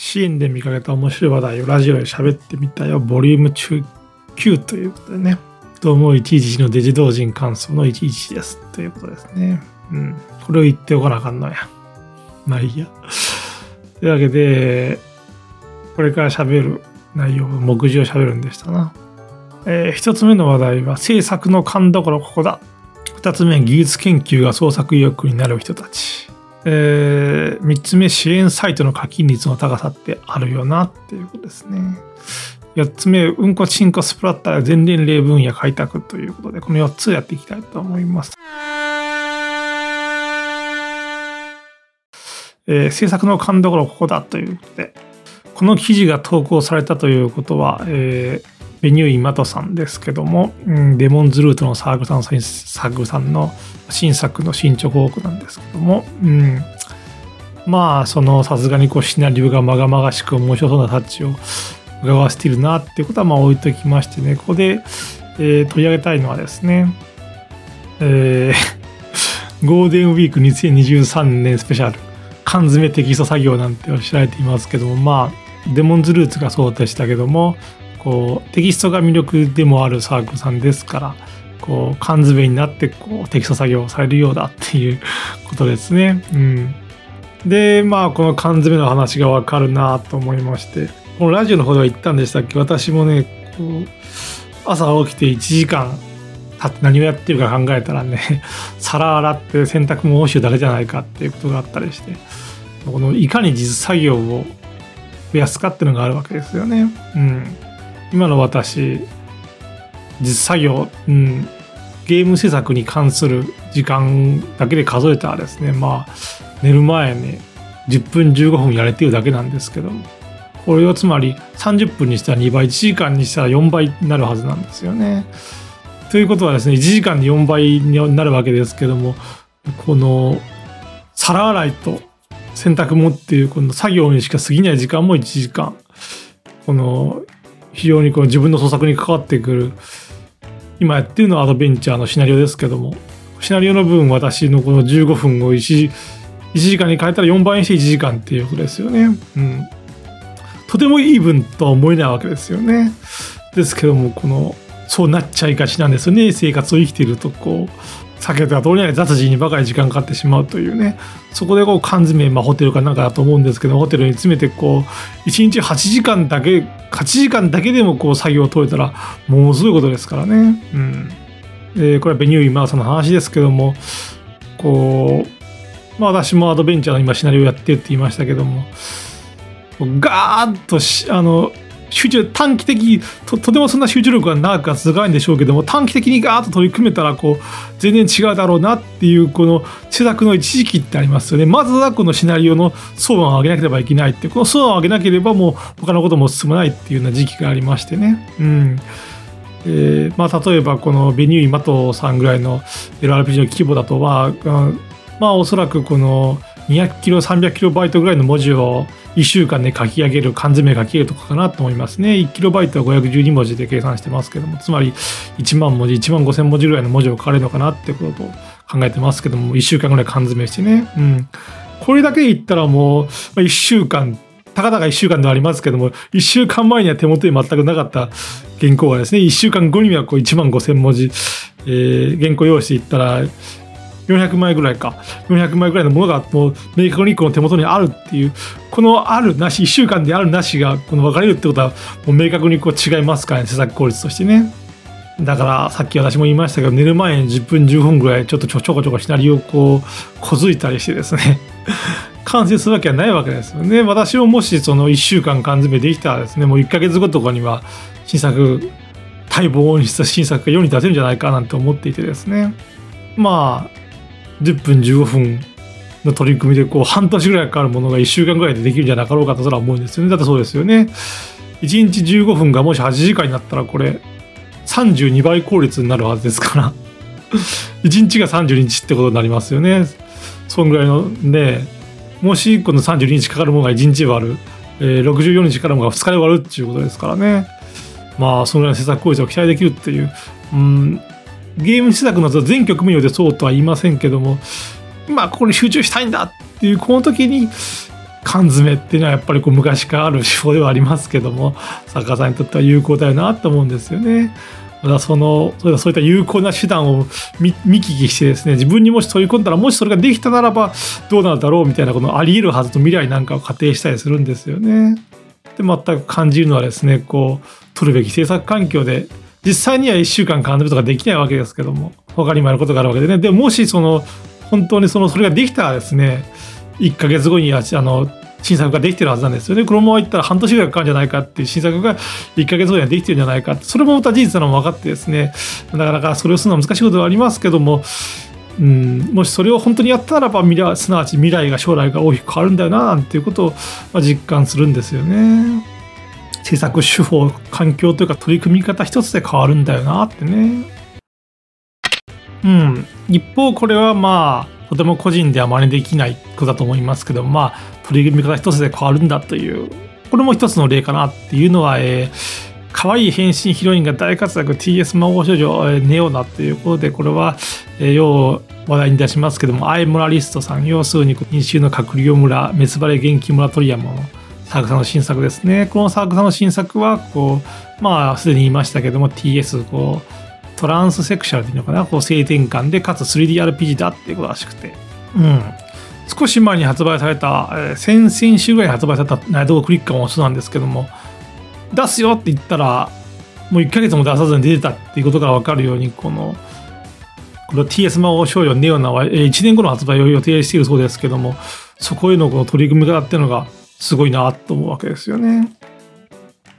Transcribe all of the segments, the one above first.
シーンで見かけた面白い話題をラジオで喋ってみたよ、ボリューム9ということでね、どうも111のデジ同人感想の111ですということですね。うん、これを言っておかなあかんのや。まあいいや。というわけで、これから喋る内容の目次を喋るんでしたな。一つ目の話題は制作の勘どころここだ。二つ目、技術研究が創作意欲になる人たち。3つ目、支援サイトの課金率の高さってあるよなっていうことですね。4つ目、うんこちんこスプラッター全年齢分野開拓ということで、この4つをやっていきたいと思います。制作の勘どころここだということで、この記事が投稿されたということは、ベニューイマトさんですけども、デモンズルートのサークルさんの新作の進捗報告なんですけども、まあそのさすがにこうシナリオがまがまがしく面白そうなタッチを伺わせているなっていうことはまあ置いときましてね、ここで、取り上げたいのはですね、ゴールデンウィーク2023年スペシャル缶詰テキスト作業なんて知られていますけども、まあデモンズルーツがそうでしたけども、こうテキストが魅力でもあるサークルさんですから、こう缶詰になってこうテキスト作業をされるようだっていうことですね。うん、でまあこの缶詰の話が分かるなと思いまして、このラジオの方では言ったんでしたっけ、私もねこう朝起きて1時間経って何をやってるか考えたらね、皿洗って洗濯も押収だけじゃないかっていうことがあったりして、このいかに実作業を増やすかっていうのがあるわけですよね。うん、今の私実作業、ゲーム制作に関する時間だけで数えたらですね、まあ寝る前に10分15分やれてるだけなんですけども、これをつまり30分にしたら2倍、1時間にしたら4倍になるはずなんですよね。ということはですね、1時間で4倍になるわけですけども、この皿洗いと洗濯もっていうこの作業にしか過ぎない時間も1時間。この非常にこう自分の創作に関わってくる、今やってるのはアドベンチャーのシナリオですけども、シナリオの分私のこの15分を1時間に変えたら4倍にして1時間っていうことですよね。うん、とてもいい分とは思えないわけですよね。ですけども、このそうなっちゃいがちなんですよね。生活を生きているとこう避けては通れない雑事にばかり時間かかってしまうというね。そこでこう缶詰、ホテルかなんかだと思うんですけど、ホテルに詰めてこう1日8時間だけでもこう作業を取れたらものすごいことですからね。これはベニューイマーさんの話ですけども、こうまあ私もアドベンチャーの今シナリオやってるって言いましたけども、ガーッと集中、短期的 とてもそんな集中力が長くは続かないんでしょうけども、短期的にガーッと取り組めたらこう全然違うだろうなっていう、この制作の一時期ってありますよね。まずはこのシナリオの総案を上げなければいけないって、この総案を上げなければもう他のことも進まないっていうような時期がありましてね。まあ例えばこのベニューイマトさんぐらいの LRPG の規模だとは、まあおそらくこの200キロ300キロバイトぐらいの文字を1週間で書き上げる、缶詰書き上げるとかかなと思いますね。1キロバイトは512文字で計算してますけども、つまり1万文字、1万5000文字ぐらいの文字を書かれるのかなってことを考えてますけども、1週間ぐらい缶詰してね。これだけで言ったらもう1週間、たかだか1週間ではありますけども、1週間前には手元に全くなかった原稿がですね、1週間後にはこう1万5000文字、原稿用紙で言ったら、400枚ぐらいのものがもう明確にこの手元にあるっていう、このあるなし、1週間であるなしがこの分かれるってことはもう明確にこう違いますからね、制作効率としてね。だからさっき私も言いましたけど、寝る前に10分15分ぐらいちょっとちょこちょこシナリオをこう小づいたりしてですね完成するわけはないわけですよね。私ももしその1週間缶詰できたらですね、もう1ヶ月後とかには新作、待望をした新作が世に出せるんじゃないかなんて思っていてですね、まあ10分15分の取り組みでこう半年ぐらいかかるものが1週間ぐらいでできるんじゃなかろうかとそれは思うんですよね。だってそうですよね。1日15分がもし8時間になったら、これ32倍効率になるはずですから1日が30日ってことになりますよね。そんぐらいのね、もしこの32日かかるものが1日割る、64日かかるものが2日で割るっていうことですからね。まあそのぐらいの制作効率を期待できるっていう、ゲーム施策の全局面でそうとは言いませんけども、まあここに集中したいんだっていうこの時に缶詰っていうのはやっぱりこう昔からある手法ではありますけども、作家さんにとっては有効だよなと思うんですよね。またそういった有効な手段を見聞きしてですね、自分にもし取り込んだら、もしそれができたならばどうなるだろうみたいな、このあり得るはずと未来なんかを仮定したりするんですよね。で、全く感じるのはですね、こう取るべき制作環境で、実際には1週間缶詰とかできないわけですけども、他にもやることがあるわけでね。でもし本当にそれができたらですね、1ヶ月後に新作ができてるはずなんですよね。このままいったら半年ぐらいかかるんじゃないかっていう、新作が1ヶ月後にはできてるんじゃないかって、それもまた事実なのも分かってですね、なかなかそれをするのは難しいことはありますけども、もしそれを本当にやったならば、すなわち未来が将来が大きく変わるんだよな、なんていうことを実感するんですよね。制作手法、環境というか取り組み方一つで変わるんだよなってね。一方、これはとても個人では真似できないことだと思いますけど、取り組み方一つで変わるんだという、これも一つの例かなっていうのは、可愛い変身ヒロインが大活躍 TS 魔法少女ネオナということで、これはよう話題に出しますけども、アイモラリストさん、要するに民衆の閣僚村、メスバレ元気村トリアモのサークさんの新作ですね。このサークさんの新作はすでに言いましたけども、 TS トランスセクシャルというのかな、性転換でかつ 3DRPG だっていうことらしくて、少し前に発売された、先々週ぐらいに発売されたナイトクリッカーもそうなんですけども、出すよって言ったらもう1ヶ月も出さずに出てたっていうことが分かるように、この TS 魔王少女ネオナは1年後の発売を予定しているそうですけども、そこへのこの取り組み方っていうのがすごいなと思うわけですよね。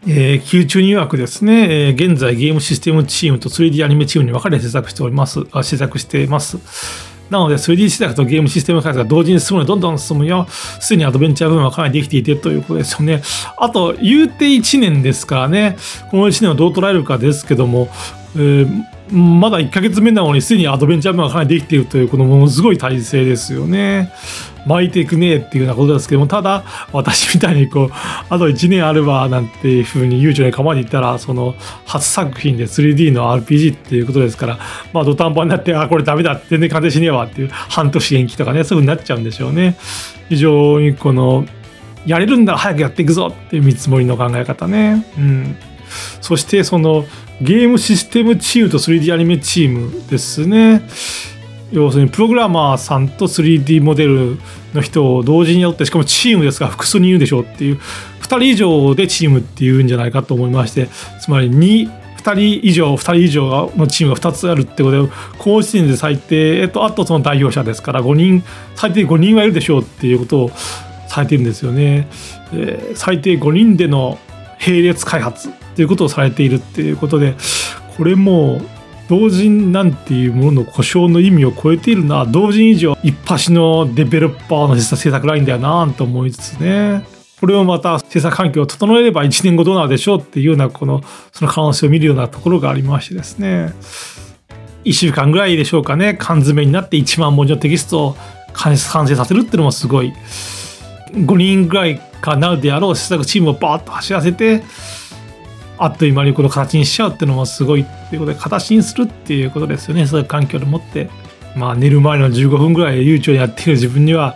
宮中入学ですね、現在ゲームシステムチームと 3D アニメチームに分かれて制作しています。なので 3D 制作とゲームシステム開発が同時に進むので、どんどん進むよ、すでにアドベンチャー部分はかなりできていてということですよね。あと言うて1年ですからね、この1年をどう捉えるかですけども、まだ1ヶ月目なのにすでにアドベンチャー部分がかなりできているという、このものすごい体制ですよね。巻いていくねっていうようなことですけども、ただ私みたいにあと1年あればなんていうふうに悠長に構えていったら、その初作品で 3D の RPG っていうことですから、土壇場になって、これダメだ、全然完成しねえわっていう、半年延期とかね、そういう風になっちゃうんでしょうね。非常にやれるんだら早くやっていくぞっていう見積もりの考え方ね。そしてゲームシステムチームと 3D アニメチームですね。要するにプログラマーさんと 3D モデルの人を同時にやって、しかもチームですが複数人いるでしょうっていう、2人以上でチームっていうんじゃないかと思いまして、つまり2人以上のチームが2つあるってことで、この時点で最低、あとその代表者ですから5人、最低5人はいるでしょうっていうことをされてるんですよね。最低5人での並列開発ということをされているっていうことで、これも同人なんていうものの故障の意味を超えているな、同人以上一発のデベロッパーの制作ラインだよなと思いつつね、これをまた制作環境を整えれば1年後どうなるでしょうっていうような、その可能性を見るようなところがありましてですね、1週間ぐらいでしょうかね、缶詰になって1万文字のテキストを完成させるっていうのもすごい、5人ぐらいかなるであろう制作チームをバーッと走らせて、あっという間にこの形にしちゃうっていうのもすごいっていうことで、形にするっていうことですよね。そういう環境でもって、寝る前の15分ぐらい悠長にやっている自分には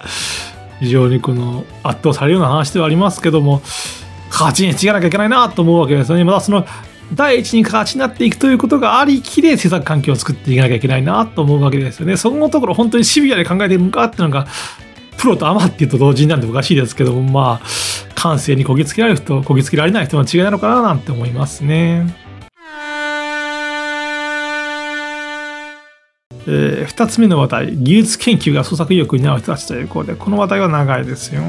非常に圧倒されるような話ではありますけども、形にしていかなきゃいけないなと思うわけですよね。また第一に形になっていくということがありきで制作環境を作っていかなきゃいけないなと思うわけですよね。そのところ本当にシビアで考えているのかっていうのが、プロとアマっていうと同時になんておかしいですけども、感性にこぎつけられる人こぎつけられない人の違いなのかななんて思いますね。2つ目の話題、技術研究が創作意欲になる人たちということで、この話題は長いですよ。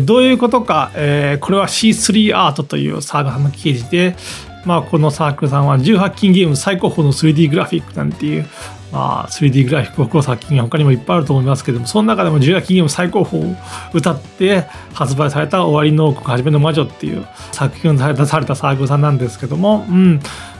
どういうことか、これは C3 アートというサークルさんの記事で、このサークルさんは18禁ゲーム最高峰の 3D グラフィックなんていう、3D グラフィックを含む作品が他にもいっぱいあると思いますけども、その中でも18禁ゲーム最高峰を歌って発売された終わりの王国はじめの魔女っていう作品を出されたサークルさんなんですけども、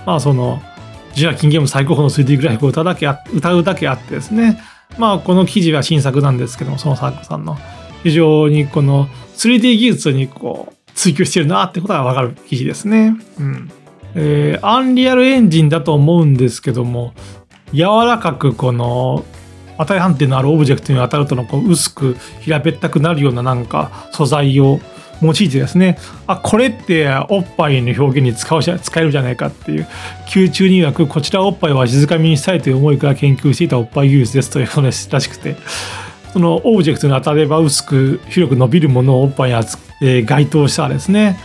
18禁ゲーム最高峰の 3D グラフィックを歌うだけあってですね、この記事は新作なんですけども、そのサークルさんの非常にこの 3D 技術に追求してるなってことが分かる記事ですね。アンリアルエンジンだと思うんですけども、柔らかく値判定のあるオブジェクトに当たるとのこう薄く平べったくなるようななんか素材を用いてですね、あ、これっておっぱいの表現に使えるじゃないかっていう、宮中に曰くこちらおっぱいをわしづかみにしたいという思いから研究していたおっぱい技術ですという話らしくて、そのオブジェクトに当たれば薄く広く伸びるものをおっぱいに該当したらですね、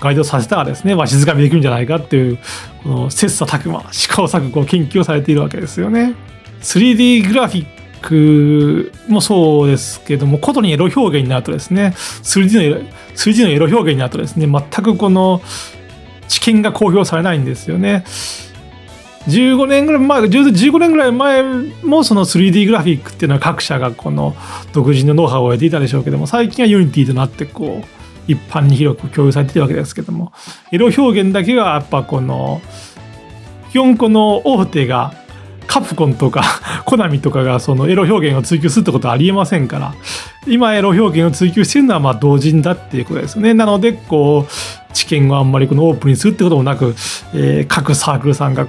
該当させたらですね、わしづかみできるんじゃないかっていう、この切磋琢磨、試行錯誤研究をされているわけですよね。3D グラフィックもそうですけども、ことにエロ表現になるとですね、3D のエロ表現になるとですね、全くこの知見が公表されないんですよね。15年ぐらい前もその 3D グラフィックっていうのは各社がこの独自のノウハウを得ていたでしょうけども、最近は Unity となってこう一般に広く共有されているわけですけども、エロ表現だけがやっぱこの基本この大手がカプコンとかコナミとかがそのエロ表現を追求するってことはありえませんから、今エロ表現を追求しているのはまあ同人だっていうことですよね。なのでこう知見をあんまりこのオープンにするってこともなく、各サークルさんが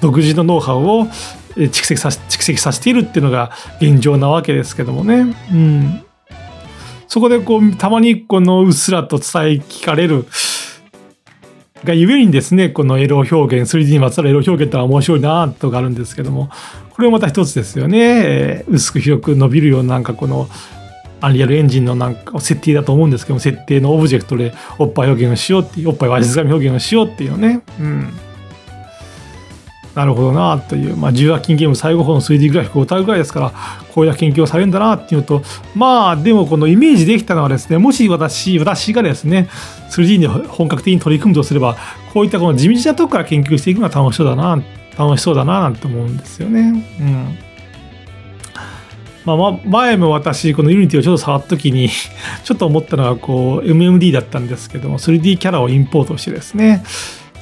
独自のノウハウを蓄積させているっていうのが現状なわけですけどもね。うん、そこでこうたまにこのうっすらと伝え聞かれるがゆえにですね、このエロ表現 3D にまつわるエロ表現ってのは面白いなとかあるんですけども、これもまた一つですよね。薄く広く伸びるようななんかこのアンリアルエンジンのなんか設定だと思うんですけども、設定のオブジェクトでおっぱい表現をしようっていう、おっぱいわしづかみ表現をしようっていうのね。うん。なるほどなという、重役金ゲーム最後方の 3D グラフィックを歌うぐらいですから、こういう研究をされるんだなっていうのと、まあでもこのイメージできたのはですね、もし私がですね 3D に本格的に取り組むとすれば、こういったこの地道なとこから研究していくのは楽しそうだななんて思うんですよね。うん。前も私この Unity をちょっと触った時にちょっと思ったのがこう MMD だったんですけども、 3D キャラをインポートしてですね、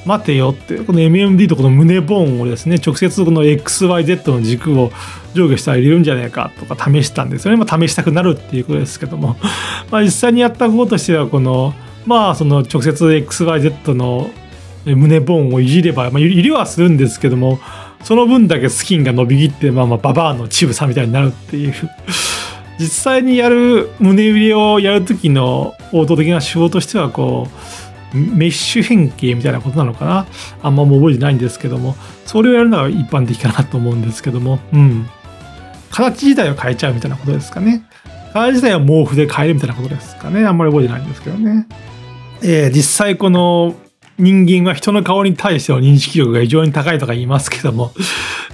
待てよって、この MMD とこの胸ボーンをですね、直接この XYZ の軸を上下したら入れるんじゃないかとか試したんですよね。試したくなるっていうことですけども、実際にやったこととしてはこのその直接 XYZ の胸ボーンをいじれば、入れはするんですけども、その分だけスキンが伸びきってババアの乳房みたいになるっていう実際にやる胸入れをやる時の応答的な手法としてはこうメッシュ変形みたいなことなのかな、あんまもう覚えてないんですけども、それをやるのは一般的かなと思うんですけども、うん、形自体を変えちゃうみたいなことですかね。形自体は毛布で変えるみたいなことですかね。あんまり覚えてないんですけどね。実際この人間は人の顔に対しての認識力が非常に高いとか言いますけども、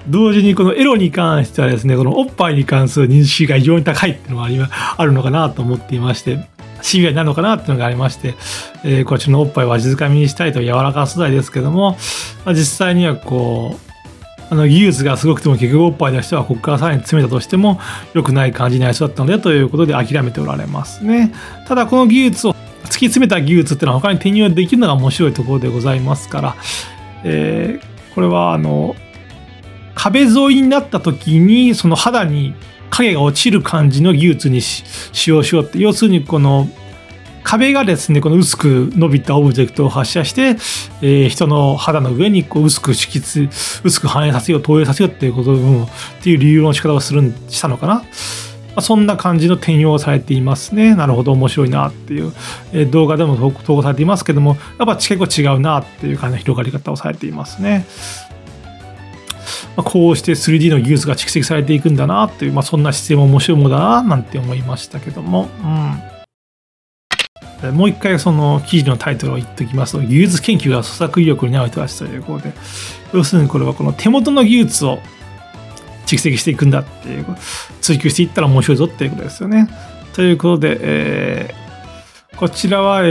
同時にこのエロに関してはですね、このおっぱいに関する認識が非常に高いっていうのが今あるのかなと思っていまして、シビアになるのかなっていうのがありまして、こっちのおっぱいをわしづかみにしたいという柔らか素材ですけども、実際にはこう技術がすごくても結局おっぱいの人はここからさらに詰めたとしても良くない感じになりそうだったのでということで諦めておられますね。ただこの技術を突き詰めた技術っていうのは他に転用できるのが面白いところでございますから、これは壁沿いになった時にその肌に影が落ちる感じの技術に使用しようって、要するにこの壁がですね、この薄く伸びたオブジェクトを発射して、人の肌の上にこう薄く反映させよう、投影させようっていうことっていう理由の仕方をしたのかな。そんな感じの転用をされていますね。なるほど、面白いなっていう、動画でも投稿されていますけども、やっぱ結構違うなっていう感じの広がり方をされていますね。こうして 3D の技術が蓄積されていくんだなという、そんな姿勢も面白いものだななんて思いましたけども、うん、もう一回その記事のタイトルを言っておきますと、技術研究が創作意欲になる人たちということで、要するにこれはこの手元の技術を蓄積していくんだっていう、追求していったら面白いぞっていうことですよね。ということで、こちらは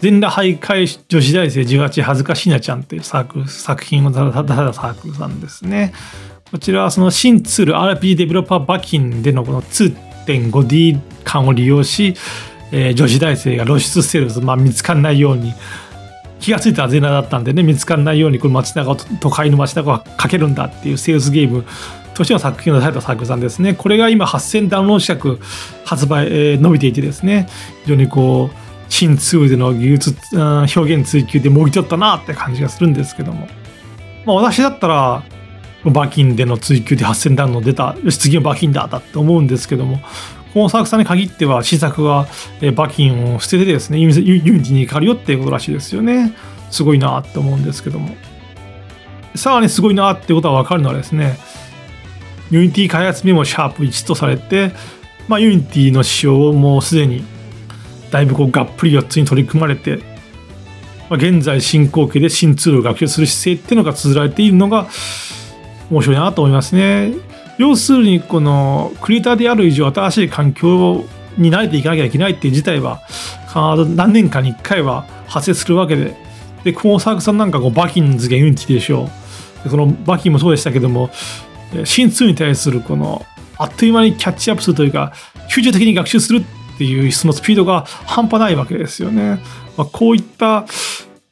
全裸徘徊女子大生18恥ずかしいなちゃんという作品を出されたサークルさんですね。こちらはその新ツール RPG デベロッパーバキンでのこの 2.5D 感を利用し、女子大生が露出セルス、見つかんないように、気がついたら全裸だったんでね、見つかんないようにこの街中を、都会の街中を駆けるんだっていうセールスゲームとしての作品を出されたサークルさんですね。これが今8000ダウンロード近く発売、伸びていてですね、非常にこう新ツールでの技術、表現追求でもぎ取ったなって感じがするんですけども、私だったら馬金での追及で8000ダウンの出た、よし次は馬金だって思うんですけども、この作さんに限っては新作は馬金を捨ててですね、ユニティに借りよっていうことらしいですよね。すごいなって思うんですけども、さらにすごいなってことは分かるのはですね、ユニティ開発メモシャープ1とされて、ユニティの仕様をもうすでにだいぶこうがっぷり4つに取り組まれて、現在進行形で新ツールを学習する姿勢っていうのが綴られているのが面白いなと思いますね。要するにこのクリエイターである以上、新しい環境に慣れていかなきゃいけないっていう事態は必ず何年かに1回は発生するわけで、工作さんなんかこうバキンズがユニティでしょう。このバキンもそうでしたけども、新ツールに対するこのあっという間にキャッチアップするというか、集中的に学習するっていうそのスピードが半端ないわけですよね。こういった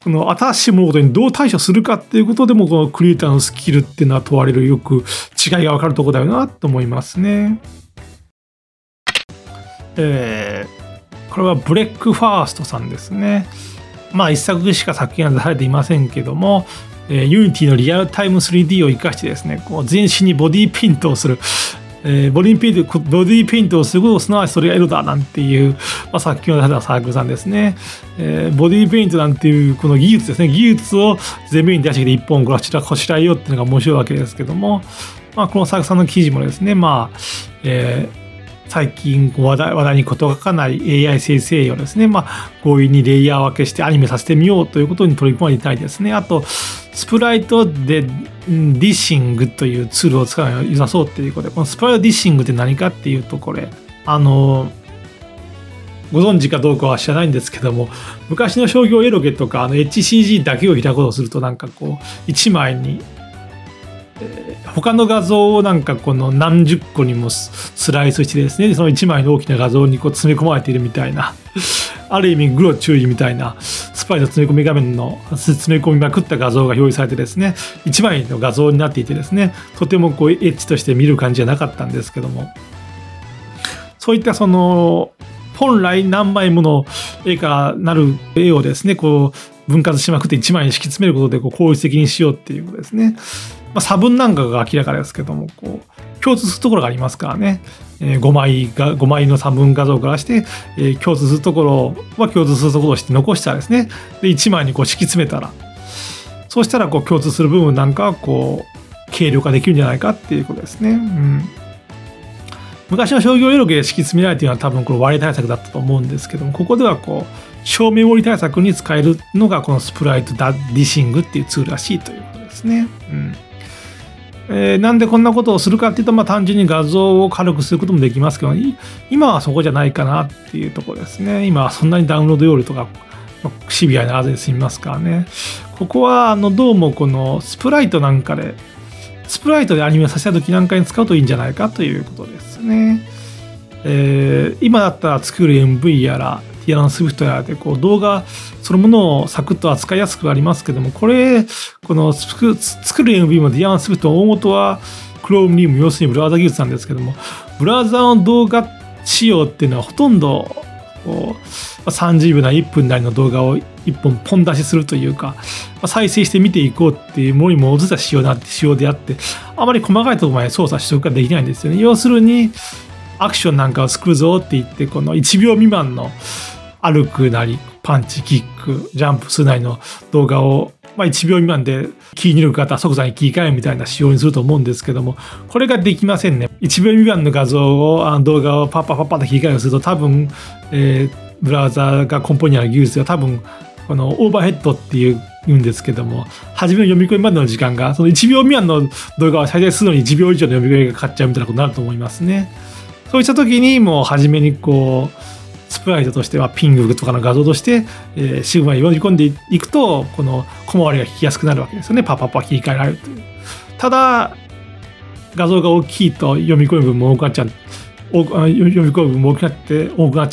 この新しい物事にどう対処するかっていうことでも、このクリエイターのスキルっていうのは問われる、よく違いが分かるところだよなと思いますね。これはブレックファーストさんですね。一作しか作品が出されていませんけども、Unity のリアルタイム 3D を生かしてですね、こう全身にボディペイントをする、ボディペイントをすることを、すなわちそれがエロだなんていう、作品を出したサークルさんですね。ボディペイントなんていうこの技術ですね、技術を全面に出してきて一本こしらえようっていうのが面白いわけですけども、このサークルさんの記事もですね、最近話題に事欠かない AI 生成をですね、強引にレイヤー分けしてアニメさせてみようということに取り組まれていたりですね、あとスプライトでディッシングというツールを使うのが良さそうということで、このスプライトディッシングって何かっていうと、これご存知かどうかは知らないんですけども、昔の商業エロゲとかHCG だけを開こうとすると、なんかこう1枚に他の画像をなんかこの何十個にもスライスしてですね、その1枚の大きな画像にこう詰め込まれているみたいなある意味グロ注意みたいな、スパイの詰め込みまくった画像が表示されてですね、1枚の画像になっていてですね、とてもこうエッチとして見る感じじゃなかったんですけども、そういったその本来何枚もの絵からなる絵をですね、こう分割しまくって1枚に敷き詰めることでこう効率的にしようっていうことですね。差分なんかが明らかですけども、こう共通するところがありますからね、5枚の差分画像からして、共通するところは共通するところをして残したらですね、で1枚にこう敷き詰めたら、そうしたらこう共通する部分なんかはこう軽量化できるんじゃないかっていうことですね。昔の商業エロゲで敷き詰められているのは多分これ割れ対策だったと思うんですけども、ここではこう小メモリ対策に使えるのがこのスプライトディッシングっていうツールらしいということですね。なんでこんなことをするかっていうと、単純に画像を軽くすることもできますけど、今はそこじゃないかなっていうところですね。今はそんなにダウンロード容量とかシビアにならずに済みますからね。ここはどうもこのスプライトでアニメさせた時なんかに使うといいんじゃないかということですね。今だったら作る MV やらティアノスウィフトやらでこう動画そのものをサクッと扱いやすくありますけども、この作る MV もティアノスウィフトの大元は Chromium、 要するにブラウザ技術なんですけども、ブラウザの動画仕様っていうのはほとんどこう30秒なり1分なりの動画を1本ポン出しするというか、再生して見ていこうっていうものに基づいた仕様であって、あまり細かいところまで操作しておくことができないんですよね。要するにアクションなんかを作るぞって言って、この1秒未満の歩くなりパンチキックジャンプするなりの動画を、1秒未満でキー入力型即座に切り替えみたいな仕様にすると思うんですけども、これができませんね。1秒未満の動画をパッパと切り替えをすると、多分、ブラウザが根本にある技術では、多分このオーバーヘッドって言うんですけども、初めの読み込みまでの時間が、その1秒未満の動画を再生するのに1秒以上の読み込みがかかっちゃうみたいなことになると思いますね。そうした時にもう初めにこうスプライトとしてはピングとかの画像としてシグマに読み込んでいくと、この小回りが聞きやすくなるわけですよね。パッ切り替えられるという。ただ画像が大きいと読み込む分も多くなっちゃ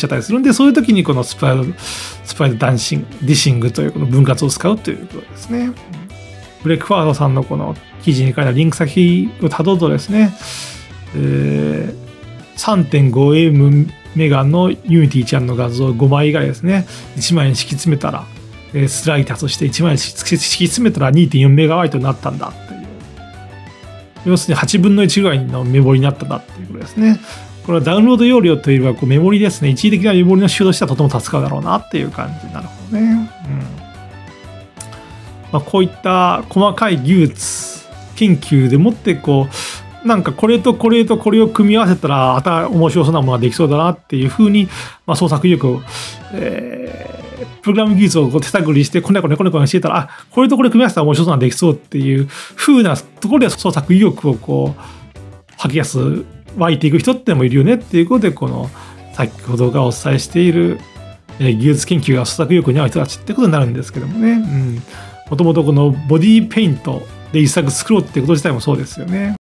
ったりするんで、そういう時にこのスプライトディッシングというこの分割を使うということですね。ブレックファードさんのこの記事に書いたリンク先をたどるとですね、3.5Mメガのユニティちゃんの画像5枚がですね、1枚に敷き詰めたら、スライダーとして1枚に敷き詰めたら 2.4 メガバイトになったんだっていう。要するに8分の1ぐらいのメモリになったんだっていうことですね。これはダウンロード容量というよりはメモリですね。一時的なメモリの使用としてはとても助かるだろうなっていう感じになるほどね。こういった細かい技術研究でもってなんかこれとこれとこれを組み合わせたらまた面白そうなものができそうだなっていうふうに、創作意欲を、プログラム技術を手探りしてこねこねしてたら、これとこれ組み合わせたら面白そうなのができそうっていうふうなところで創作意欲を吐き出す湧いていく人ってもいるよねっていうことで、先ほどがお伝えしている技術研究が創作意欲に合う人たちってことになるんですけどもね。もともとボディペイントで一作作ろうってこと自体もそうですよね。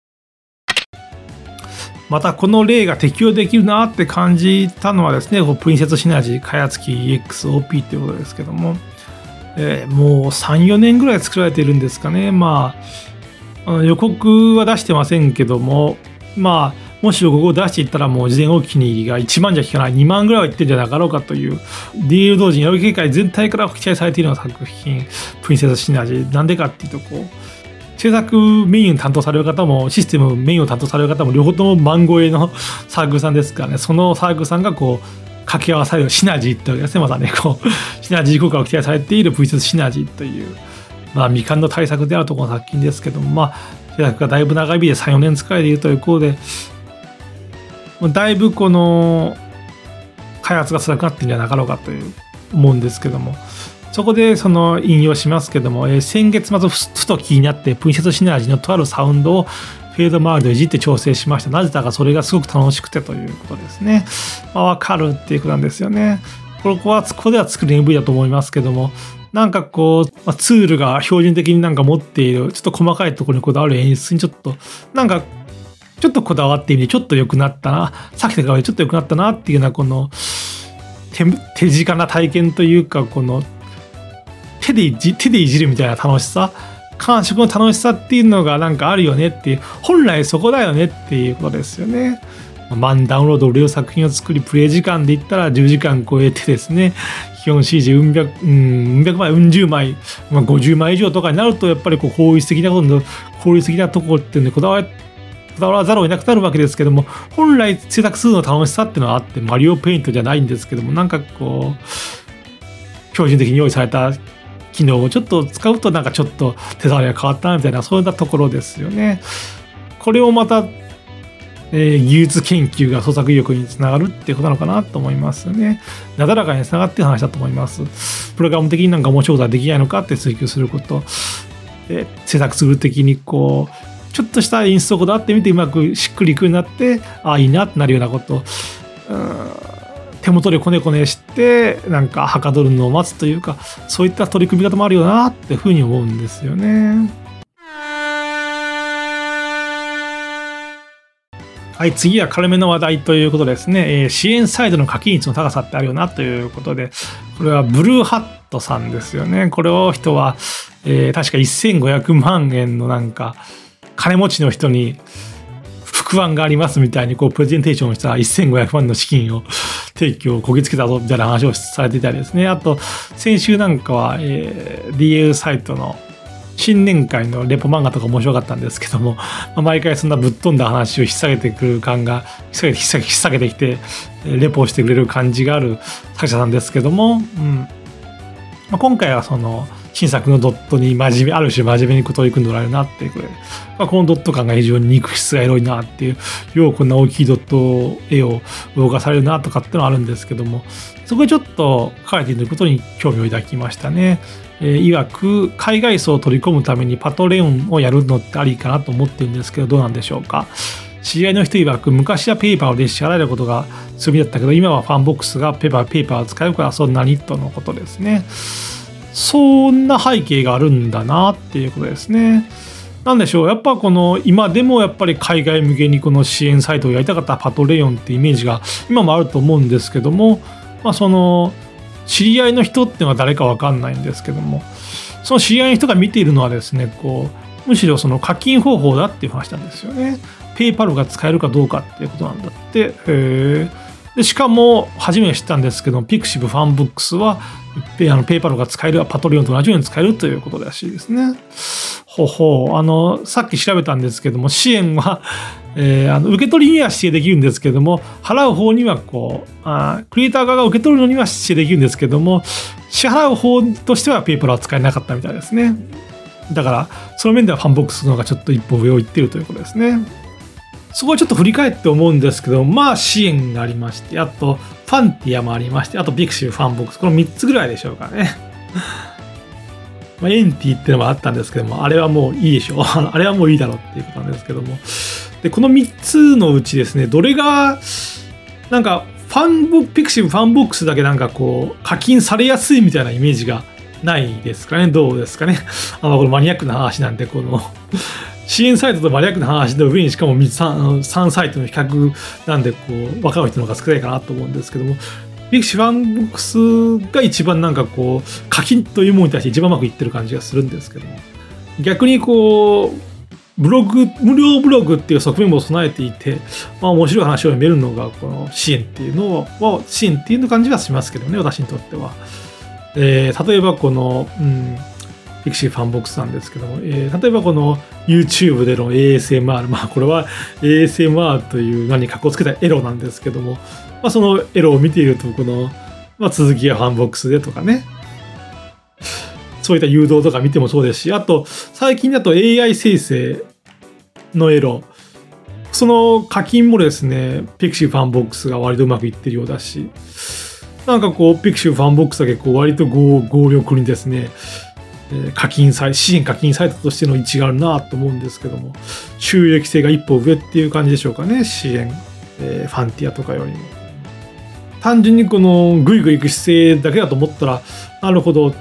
またこの例が適用できるなって感じたのはですね、プリンセスシナジー開発機 EXOP っていうことですけども、もう 3,4 年ぐらい作られているんですかね。予告は出してませんけども、もしここを出していったらもう事前お気に入りが1万じゃ効かない2万ぐらいはいってるんじゃなかろうかという DL 同時にやる機会全体から期待されているような作品プリンセスシナジーなんでかっていうと、制作メインを担当される方もシステムメインを担当される方も両方とも万超えのサークルさんですからね。そのサークルさんが掛け合わされるシナジーってわけですね。またねシナジー効果を期待されているプリンセスシナジーという、未完の大作であるところの作品ですけども、制作がだいぶ長い日で 3,4 年使えているということで、だいぶ開発が辛くなってるんじゃなかろうかという思うんですけども、そこで引用しますけども、先月末ふと気になってプリンセスシナジーのとあるサウンドをフェード周りをいじって調整しました。なぜだかそれがすごく楽しくてということですね。分かるっていうことなんですよね。ここでは作る MV だと思いますけども、ツールが標準的に持っているちょっと細かいところにこだわる演出にちょっとこだわってみて、ちょっと良くなったな、さっきと比べてちょっと良くなったなっていうような手近な体験というか、手でいじるみたいな楽しさ、感触の楽しさっていうのがあるよねっていう、本来そこだよねっていうことですよね。満ダウンロード無料作品を作り、プレイ時間で言ったら10時間超えてですね、基本 CG 100枚、10枚、50枚以上とかになると、やっぱり効率的なところっていうのでこだわらざるを得なくなるわけですけども、本来制作するの楽しさっていうのはあって、マリオペイントじゃないんですけども、標準的に用意された機能をちょっと使うとちょっと手触りが変わったなみたいな、そういったところですよね。これをまた、技術研究が創作意欲につながるっていうことなのかなと思いますね。なだらかにつながっている話だと思います。プログラム的に面白いことはできないのかって追求すること、制作ツール的にちょっとしたインストをこだわってみてうまくしっくりいくようになって、いいなってなるようなこと、手元でこねこねしてはかどるのを待つというか、そういった取り組み方もあるよなってふうに思うんですよね。はい、次は軽めの話題ということですね。支援サイドの課金率の高さってあるよなということで、これはブルーハットさんですよね。これを人は、確か1500万円の金持ちの人に不安がありますみたいにプレゼンテーションをした1500万の資金を提供をこぎつけたぞみたいな話をされていたりですね。あと先週は、DL サイトの新年会のレポ漫画とか面白かったんですけども、毎回そんなぶっ飛んだ話を引っ提げてくる感が引っ提げてきてレポをしてくれる感じがある作者さんですけども、今回は新作のドットにある種真面目に取り組んでおられるなっていうことで、このドット感が非常に肉質がエロいなっていう、ようこんな大きいドット絵を動かされるなとかっていうのはあるんですけども、そこでちょっと書かれていることに興味を抱きましたね。いわく海外層を取り込むためにパトレオンをやるのってありかなと思ってるんですけど、どうなんでしょうか。知り合いの人曰く、昔はペーパーをで支払えることが強みだったけど、今はファンボックスがペーパーを使えるからそんなにとのことですね。そんな背景があるんだなっていうことですね。なんでしょう、やっぱ今でもやっぱり海外向けに支援サイトをやりたかったパトレオンってイメージが今もあると思うんですけども、知り合いの人っていうのは誰か分かんないんですけども、その知り合いの人が見ているのはですね、むしろ課金方法だっていう話なんですよね。ペイパルが使えるかどうかっていうことなんだって。でしかも初めに知ったんですけど、ピクシブファンブックスはペイパルが使える、パトリオンと同じように使えるということらしいですね。さっき調べたんですけども、支援は、受け取りには指定できるんですけども、払う方にはクリエイター側が受け取るのには指定できるんですけども、支払う方としてはペイパルは使えなかったみたいですね。だからその面ではファンボックスの方がちょっと一歩上を行っているということですね。そこはちょっと振り返って思うんですけど、支援がありまして、あとファンティアもありまして、あとピクシブファンボックス、この3つぐらいでしょうかね。エンティってのもあったんですけども、あれはもういいでしょう。あれはもういいだろうっていうことなんですけども、でこの3つのうちですね、どれがなんかピクシブファンボックスだけ課金されやすいみたいなイメージがないですかね。どうですかね。これマニアックな話なんで、この支援サイトとマニアックな話の上にしかも 3サイトの比較なんで、分かる人の方が少ないかなと思うんですけども、ピクシブファンボックスが一番課金というものに対して一番うまくいってる感じがするんですけども、逆に無料ブログっていう側面も備えていて、面白い話を読めるのがこの支援っていう感じがしますけどね、私にとっては。例えばピクシーファンボックスなんですけども、例えばこの YouTube での ASMR、これは ASMR という何かっこつけたエロなんですけども、そのエロを見ていると、続きがファンボックスでとかね、そういった誘導とか見てもそうですし、あと最近だと AI 生成のエロ、その課金もですね、ピクシーファンボックスが割とうまくいってるようだし、ピクシブファンボックスだけ割と強力にですね、支援課金サイトとしての位置があるなと思うんですけども、収益性が一歩上っていう感じでしょうかね、支援、ファンティアとかよりも。単純にグイグイ行く姿勢だけだと思ったら、なるほど、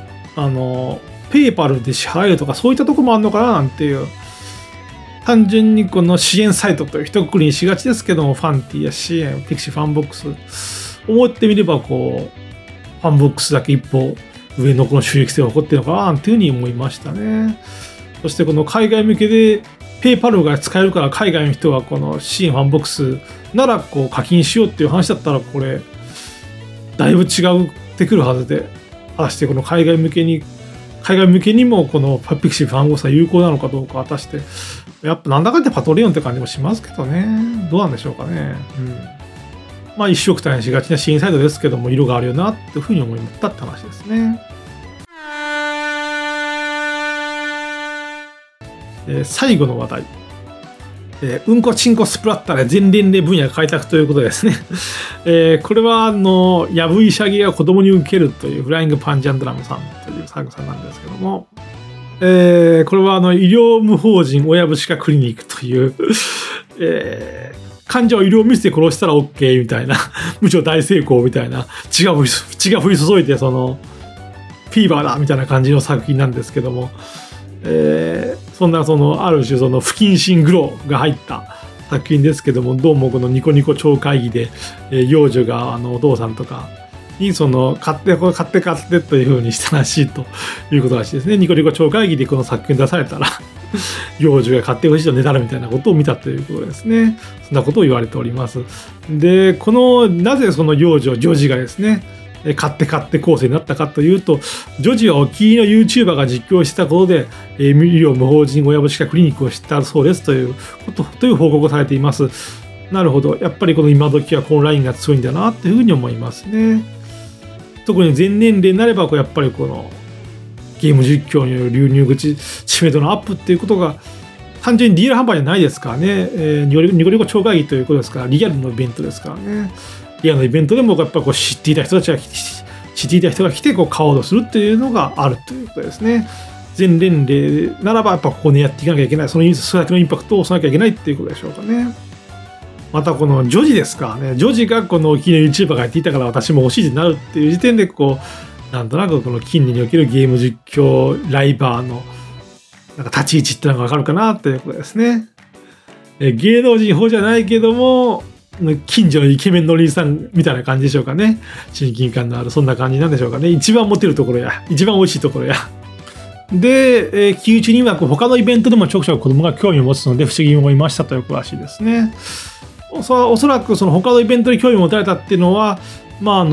ペイパルで支払えるとかそういったとこもあるのかななんていう、単純に支援サイトという一括りにしがちですけども、ファンティア、支援、ピクシブファンボックス、思ってみればファンボックスだけ一歩上のこの収益性が起こってるのかなっていうふうに思いましたね。そして海外向けでペイパルが使えるから、海外の人はこの支援ファンボックスなら課金しようっていう話だったら、これだいぶ違ってくるはずで、果たして海外向けにもこのピクシブファンボックスは有効なのかどうか、果たしてやっぱなんだかんだパトレオンって感じもしますけどね。どうなんでしょうかね。一色単にしがちな支援サイトですけども、色があるよなっていうふうに思ったって話ですね。最後の話題、うんこちんこスプラッターで全年齢分野開拓ということですね。これはやぶ医者芸を子供に受けるというフライングパンジャンドラムさんという作家さんなんですけども、これは医療無法人親部歯科クリニックという、患者を医療ミスで殺したら OK みたいな、むしろ大成功みたいな、血が降り注いでフィーバーだみたいな感じの作品なんですけども、そんなある種不謹慎グロが入った作品ですけども、どうもこのニコニコ超会議で、幼女がお父さんとかに買ってという風にしたらしいということらしいですね。ニコニコ超会議でこの作品出されたら幼女が買ってほしいとねだるみたいなことを見たということですね。そんなことを言われております。で、なぜ女児がですね、買って構成になったかというと、女児はお気に入りの YouTuber が実況したことで、医療無法人親母歯科クリニックを知ったそうですという報告をされています。なるほど。やっぱり今時はこのラインが強いんだなというふうに思いますね。特に全年齢になれば、やっぱりゲーム実況による流入口知名度のアップっていうことが単純にリアル販売じゃないですからね、ニコニコ超会議ということですから、リアルのイベントですからね。リアルのイベントでもやっぱ知っていた人が来て買おうとするっていうのがあるということですね。全年齢ならばやっぱここでやっていかなきゃいけない、それだけのインパクトを抑えなきゃいけないっていうことでしょうかね。またこの女児ですからね、女児がお気に入り YouTuber がやっていたから私も欲しいになるっていう時点でなんとなく近年におけるゲーム実況ライバーの立ち位置ってのが分かるかなということですね。芸能人法じゃないけども近所のイケメンのお兄さんみたいな感じでしょうかね。親近感のあるそんな感じなんでしょうかね。一番モテるところや一番おいしいところやで、期中には他のイベントでもちょくちょく子供が興味を持つので不思議に思いましたということらしいですね。おそらくその他のイベントに興味を持たれたっていうのは、まあ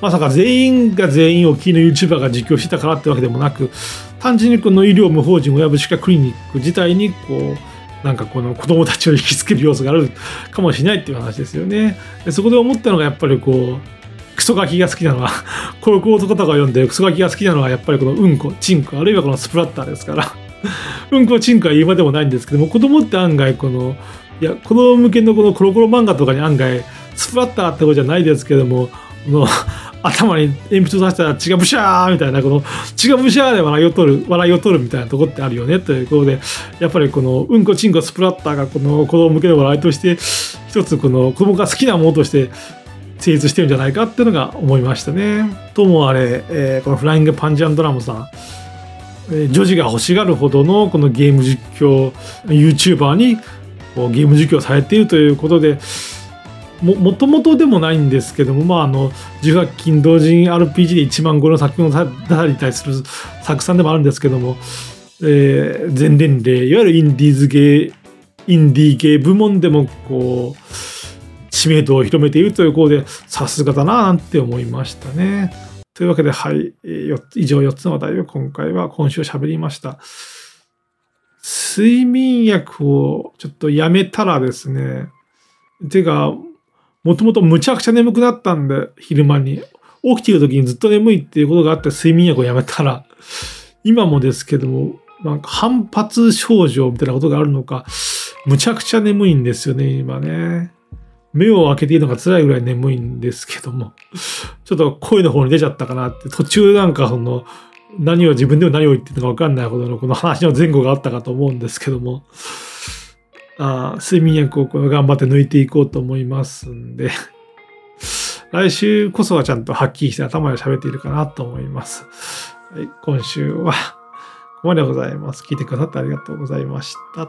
まさか全員が全員をキーの YouTuber が実況してたからってわけでもなく、単純にこの医療無法人親部歯科クリニック自体にこうなんかこの子どもたちを引きつける要素があるかもしれないっていう話ですよね。でそこで思ったのがやっぱりこうクソガキが好きなのは高校とかとかを読んでクソガキが好きなのはやっぱりこのうんこチンコあるいはこのスプラッターですからうんこチンコは言うまでもないんですけども、子どもって案外このいや子ども向けのこのコロコロ漫画とかに案外スプラッターってことじゃないですけども頭に鉛筆を刺したら血がブシャーみたいなこの血がブシャーで笑いを取るみたいなとこってあるよねということで、やっぱりこのうんこちんこスプラッターがこの子供向けの笑いとして一つこの子供が好きなものとして成立してるんじゃないかっていうのが思いましたね。ともあれ、このフライングパンジャンドラムさん、女児が欲しがるほどのこのゲーム実況 YouTuber にゲーム実況されているということで、もともとでもないんですけども、18禁同人 RPG で1万超えの作品を出されたりする作さんでもあるんですけども、全年齢いわゆるインディーゲー部門でもこう知名度を広めているということで、さすがだななんて思いましたね。というわけで、はい、以上4つの話題を今週喋りました。睡眠薬をちょっとやめたらですね、てかもともとむちゃくちゃ眠くなったんで、昼間に起きている時にずっと眠いっていうことがあって睡眠薬をやめたら、今もですけどもなんか反発症状みたいなことがあるのか、むちゃくちゃ眠いんですよね今ね。目を開けていいのが辛いぐらい眠いんですけども、ちょっと声の方に出ちゃったかなって、途中なんかその自分でも何を言ってるのか分かんないほどのこの話の前後があったかと思うんですけども、睡眠薬を頑張って抜いていこうと思いますんで来週こそはちゃんとはっきりして頭で喋っているかなと思います、はい、今週はここまでございます。聞いてくださってありがとうございました。